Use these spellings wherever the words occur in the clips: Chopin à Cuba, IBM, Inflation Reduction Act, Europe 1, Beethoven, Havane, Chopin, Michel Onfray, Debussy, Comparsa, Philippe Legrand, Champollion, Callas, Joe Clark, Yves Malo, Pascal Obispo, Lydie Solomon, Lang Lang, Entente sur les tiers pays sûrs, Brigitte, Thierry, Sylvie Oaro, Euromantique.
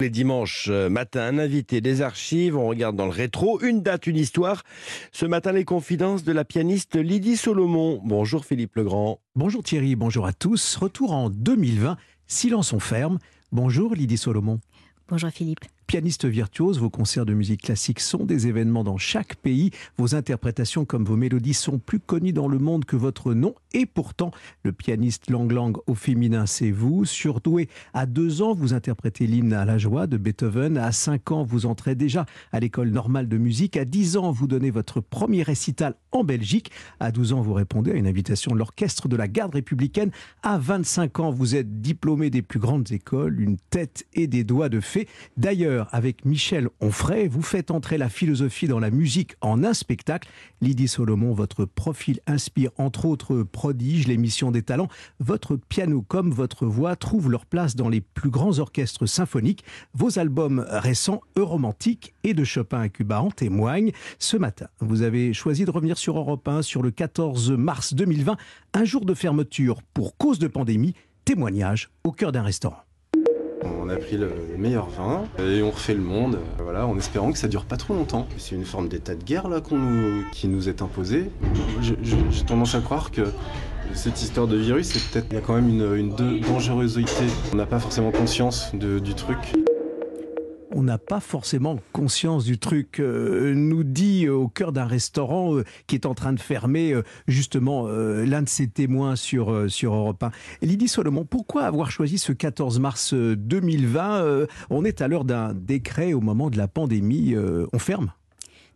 Les dimanches matin, un invité des archives, on regarde dans le rétro, une date, une histoire. Ce matin, les confidences de la pianiste Lydie Solomon. Bonjour Philippe Legrand. Bonjour Thierry, bonjour à tous. Retour en 2020, silence on ferme. Bonjour Lydie Solomon. Bonjour Philippe. Pianiste virtuose, vos concerts de musique classique sont des événements dans chaque pays. Vos interprétations comme vos mélodies sont plus connues dans le monde que votre nom. Et pourtant, le pianiste Lang Lang au féminin, c'est vous. Surdoué, à 2 ans, vous interprétez l'hymne à la joie de Beethoven. À 5 ans, vous entrez déjà à l'école normale de musique. À 10 ans, vous donnez votre premier récital en Belgique. À 12 ans, vous répondez à une invitation de l'orchestre de la garde républicaine. À 25 ans, vous êtes diplômé des plus grandes écoles, une tête et des doigts de fée. D'ailleurs, avec Michel Onfray, vous faites entrer la philosophie dans la musique en un spectacle. Lydie Solomon, votre profil inspire entre autres Prodige, l'émission des talents. Votre piano comme votre voix trouvent leur place dans les plus grands orchestres symphoniques. Vos albums récents, Euromantique et de Chopin à Cuba, en témoignent. Ce matin, vous avez choisi de revenir sur Europe 1 sur le 14 mars 2020, un jour de fermeture pour cause de pandémie, témoignage au cœur d'un restaurant. On a pris le meilleur vin et on refait le monde, voilà, en espérant que ça dure pas trop longtemps. C'est une forme d'état de guerre là qui nous est imposée. J'ai tendance à croire que cette histoire de virus, c'est peut-être qu'il y a quand même une dangerosité. On n'a pas forcément conscience du truc. On n'a pas forcément conscience du truc, nous dit au cœur d'un restaurant qui est en train de fermer justement l'un de ses témoins sur Europe 1. Lydie Solomon, pourquoi avoir choisi ce 14 mars 2020 On est à l'heure d'un décret au moment de la pandémie, on ferme ?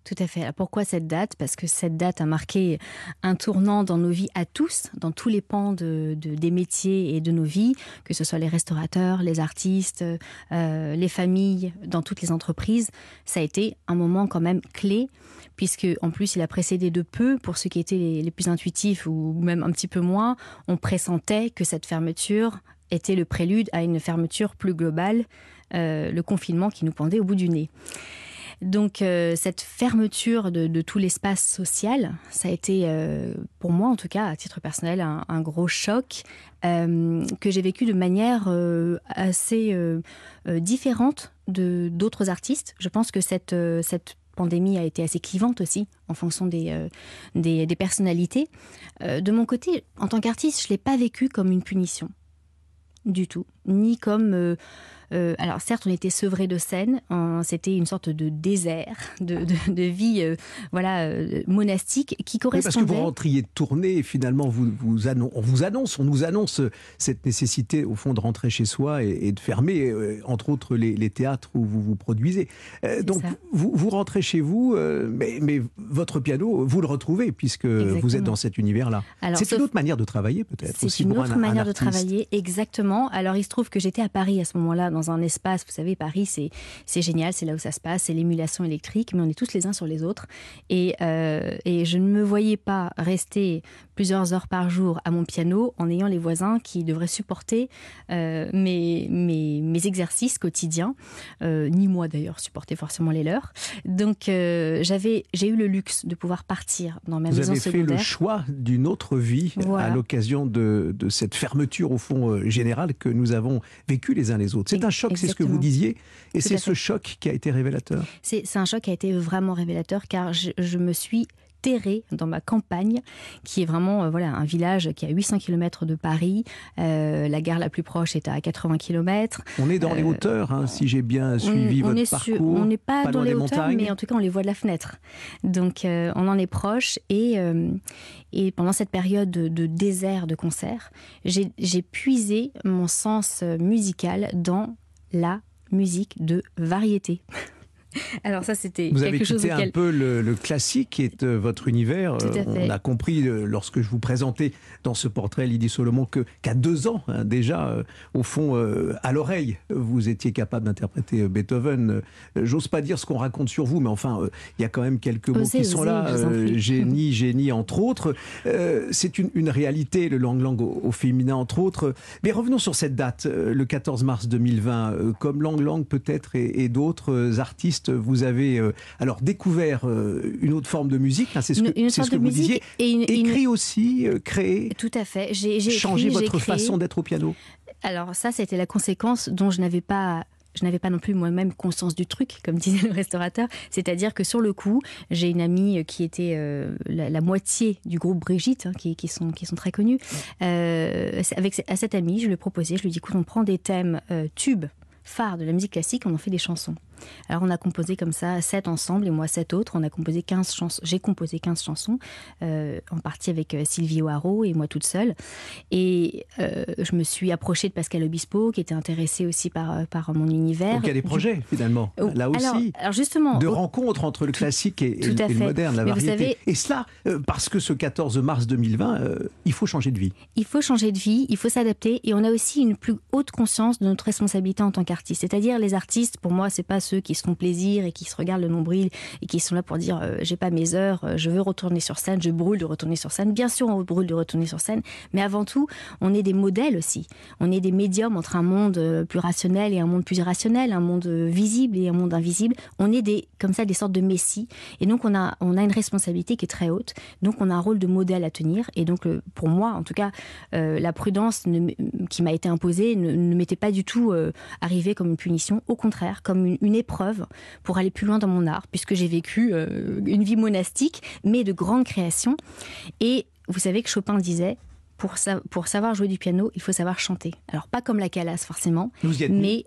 Tout à fait. Alors pourquoi cette date? Parce que cette date a marqué un tournant dans nos vies à tous, dans tous les pans des métiers et de nos vies, que ce soit les restaurateurs, les artistes, les familles, dans toutes les entreprises. Ça a été un moment quand même clé, puisque en plus il a précédé de peu, pour ceux qui étaient les plus intuitifs ou même un petit peu moins, on pressentait que cette fermeture était le prélude à une fermeture plus globale, le confinement qui nous pendait au bout du nez. Donc cette fermeture de tout l'espace social, ça a été pour moi en tout cas à titre personnel un gros choc que j'ai vécu de manière assez différente d'autres artistes. Je pense que cette pandémie a été assez clivante aussi en fonction des personnalités. De mon côté, en tant qu'artiste, je ne l'ai pas vécu comme une punition. Du tout, ni comme... alors certes, on était sevrés de scène, hein, c'était une sorte de désert, de vie monastique qui correspondait... Oui, parce que vous rentriez de tournée et finalement, on nous annonce cette nécessité au fond de rentrer chez soi et de fermer, entre autres les théâtres où vous vous produisez. Donc vous rentrez chez vous, mais votre piano, vous le retrouvez puisque exactement. Vous êtes dans cet univers-là. C'est une autre manière de travailler peut-être. C'est une autre manière de travailler, exactement. Alors, il se trouve que j'étais à Paris à ce moment-là, dans un espace, vous savez, Paris, c'est génial, c'est là où ça se passe, c'est l'émulation électrique, mais on est tous les uns sur les autres. Et je ne me voyais pas rester plusieurs heures par jour à mon piano en ayant les voisins qui devraient supporter mes exercices quotidiens, ni moi d'ailleurs supporter forcément les leurs. Donc, j'ai eu le luxe de pouvoir partir dans ma maison secondaire. Vous avez fait le choix d'une autre vie à l'occasion de cette fermeture, au fond, générale, que nous avons vécu les uns les autres. C'est un choc, c'est ce que vous disiez, et c'est ce choc qui a été révélateur. C'est un choc qui a été vraiment révélateur, car je me suis terrée dans ma campagne, qui est vraiment un village qui est à 800 km de Paris. La gare la plus proche est à 80 km. On est dans les hauteurs, hein, si j'ai bien suivi votre parcours. On n'est pas dans les hauteurs, mais en tout cas on les voit de la fenêtre. Donc on en est proche, et pendant cette période de désert de concert, j'ai puisé mon sens musical dans la musique de variété. Alors ça, c'était quelque chose... Vous avez quitté un peu le classique qui est votre univers. On a compris lorsque je vous présentais dans ce portrait Lydie Solomon qu'à 2 ans hein, déjà, au fond, à l'oreille, vous étiez capable d'interpréter Beethoven. J'ose pas dire ce qu'on raconte sur vous, mais enfin, il y a quand même quelques mots qui sont là. Génie, entre autres. C'est une réalité, le Lang Lang au féminin, entre autres. Mais revenons sur cette date, le 14 mars 2020. Comme Lang Lang peut-être et d'autres artistes, vous avez alors découvert une autre forme de musique, hein, c'est ce que vous disiez, écrit aussi, créé, tout à fait. J'ai changé votre façon d'être au piano. Alors ça, c'était la conséquence dont je n'avais pas je n'avais pas non plus moi-même conscience du truc, comme disait le restaurateur. C'est-à-dire que sur le coup, j'ai une amie qui était la moitié du groupe Brigitte, hein, qui sont très connus. À cette amie, je lui ai proposé, je lui ai dit, écoute, on prend des thèmes tubes, phares de la musique classique, on en fait des chansons. Alors on a composé comme ça 7 ensemble et moi 7 autres, on a composé 15 chansons, j'ai composé 15 chansons, en partie avec Sylvie Oaro et moi toute seule. Et je me suis approchée de Pascal Obispo qui était intéressé aussi par mon univers. Donc il y a des projets finalement, là aussi, alors justement, de rencontres entre le classique et le moderne, la variété. Vous savez, et cela parce que ce 14 mars 2020, il faut changer de vie. Il faut changer de vie, il faut s'adapter et on a aussi une plus haute conscience de notre responsabilité en tant qu'artiste. C'est-à-dire les artistes, pour moi, c'est pas ceux qui se font plaisir et qui se regardent le nombril et qui sont là pour dire j'ai pas mes heures, je veux retourner sur scène, je brûle de retourner sur scène. Bien sûr, on brûle de retourner sur scène, mais avant tout, on est des modèles aussi. On est des médiums entre un monde plus rationnel et un monde plus irrationnel, un monde visible et un monde invisible. On est comme ça des sortes de messies et donc on a une responsabilité qui est très haute. Donc on a un rôle de modèle à tenir et donc pour moi, en tout cas, la prudence qui m'a été imposée ne m'était pas du tout arrivée comme une punition, au contraire, comme une épreuve pour aller plus loin dans mon art, puisque j'ai vécu une vie monastique, mais de grande création. Et vous savez que Chopin disait, pour savoir jouer du piano, il faut savoir chanter. Alors pas comme la Callas forcément, mais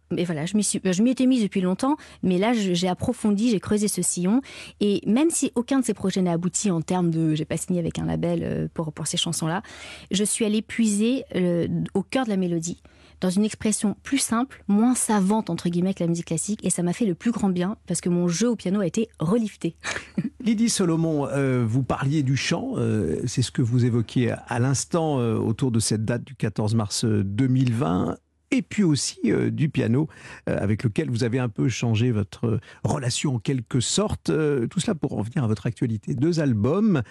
voilà, je m'y étais mise depuis longtemps, mais là j'ai approfondi, j'ai creusé ce sillon. Et même si aucun de ces projets n'a abouti en termes de, j'ai pas signé avec un label pour ces chansons-là, je suis allée puiser au cœur de la mélodie, dans une expression plus simple, moins savante entre guillemets que la musique classique, et ça m'a fait le plus grand bien parce que mon jeu au piano a été relifté. Lydie Solomon, vous parliez du chant, c'est ce que vous évoquiez à l'instant autour de cette date du 14 mars 2020, et puis aussi du piano avec lequel vous avez un peu changé votre relation en quelque sorte. Tout cela pour en venir à votre actualité. 2 albums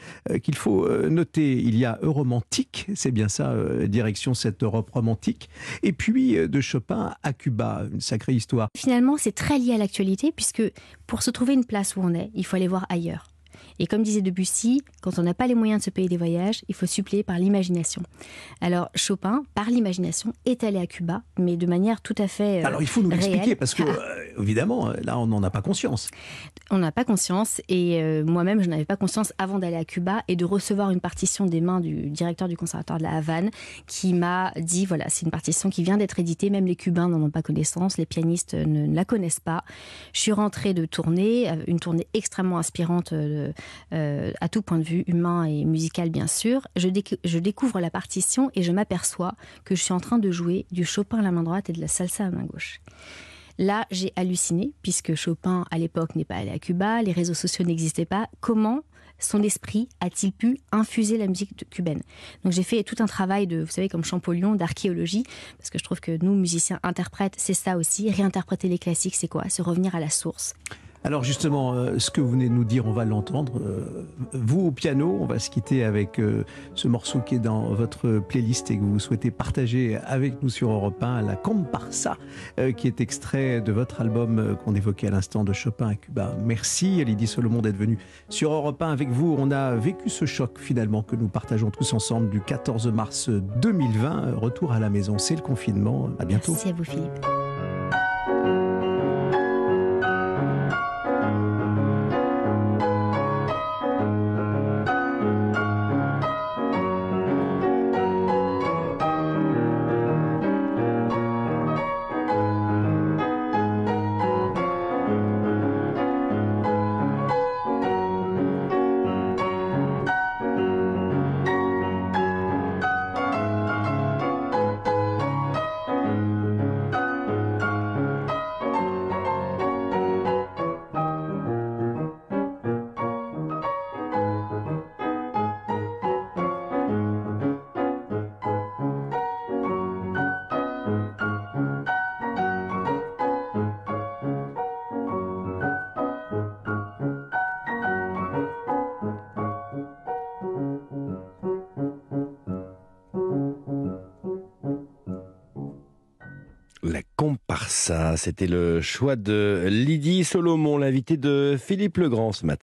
qu'il faut noter. Il y a Euromantique, c'est bien ça, direction cette Europe romantique. Et puis de Chopin à Cuba, une sacrée histoire. Finalement, c'est très lié à l'actualité puisque pour se trouver une place où on est, il faut aller voir ailleurs. Et comme disait Debussy, quand on n'a pas les moyens de se payer des voyages, il faut suppléer par l'imagination. Alors Chopin, par l'imagination, est allé à Cuba, mais de manière tout à fait alors il faut nous l'expliquer, parce que, évidemment, là on n'en a pas conscience. On n'en a pas conscience, et moi-même je n'avais pas conscience avant d'aller à Cuba et de recevoir une partition des mains du directeur du conservatoire de la Havane, qui m'a dit, voilà, c'est une partition qui vient d'être éditée, même les Cubains n'en ont pas connaissance, les pianistes ne la connaissent pas. Je suis rentrée de tournée, une tournée extrêmement inspirante à tout point de vue, humain et musical bien sûr. Je découvre la partition et je m'aperçois que je suis en train de jouer du Chopin à la main droite et de la salsa à la main gauche. Là, j'ai halluciné, puisque Chopin, à l'époque, n'est pas allé à Cuba, les réseaux sociaux n'existaient pas. Comment son esprit a-t-il pu infuser la musique cubaine? Donc j'ai fait tout un travail de, vous savez, comme Champollion, d'archéologie, parce que je trouve que nous, musiciens, interprètes, c'est ça aussi. Réinterpréter les classiques, c'est quoi? Se revenir à la source. Alors justement, ce que vous venez de nous dire, on va l'entendre. Vous au piano, on va se quitter avec ce morceau qui est dans votre playlist et que vous souhaitez partager avec nous sur Europe 1, la Comparsa, qui est extrait de votre album qu'on évoquait à l'instant, de Chopin à Cuba. Merci Lydie Solomon d'être venue sur Europe 1 avec vous. On a vécu ce choc finalement que nous partageons tous ensemble du 14 mars 2020. Retour à la maison, c'est le confinement. À bientôt. Merci à vous Philippe. C'était le choix de Lydie Solomon, l'invitée de Philippe Legrand ce matin.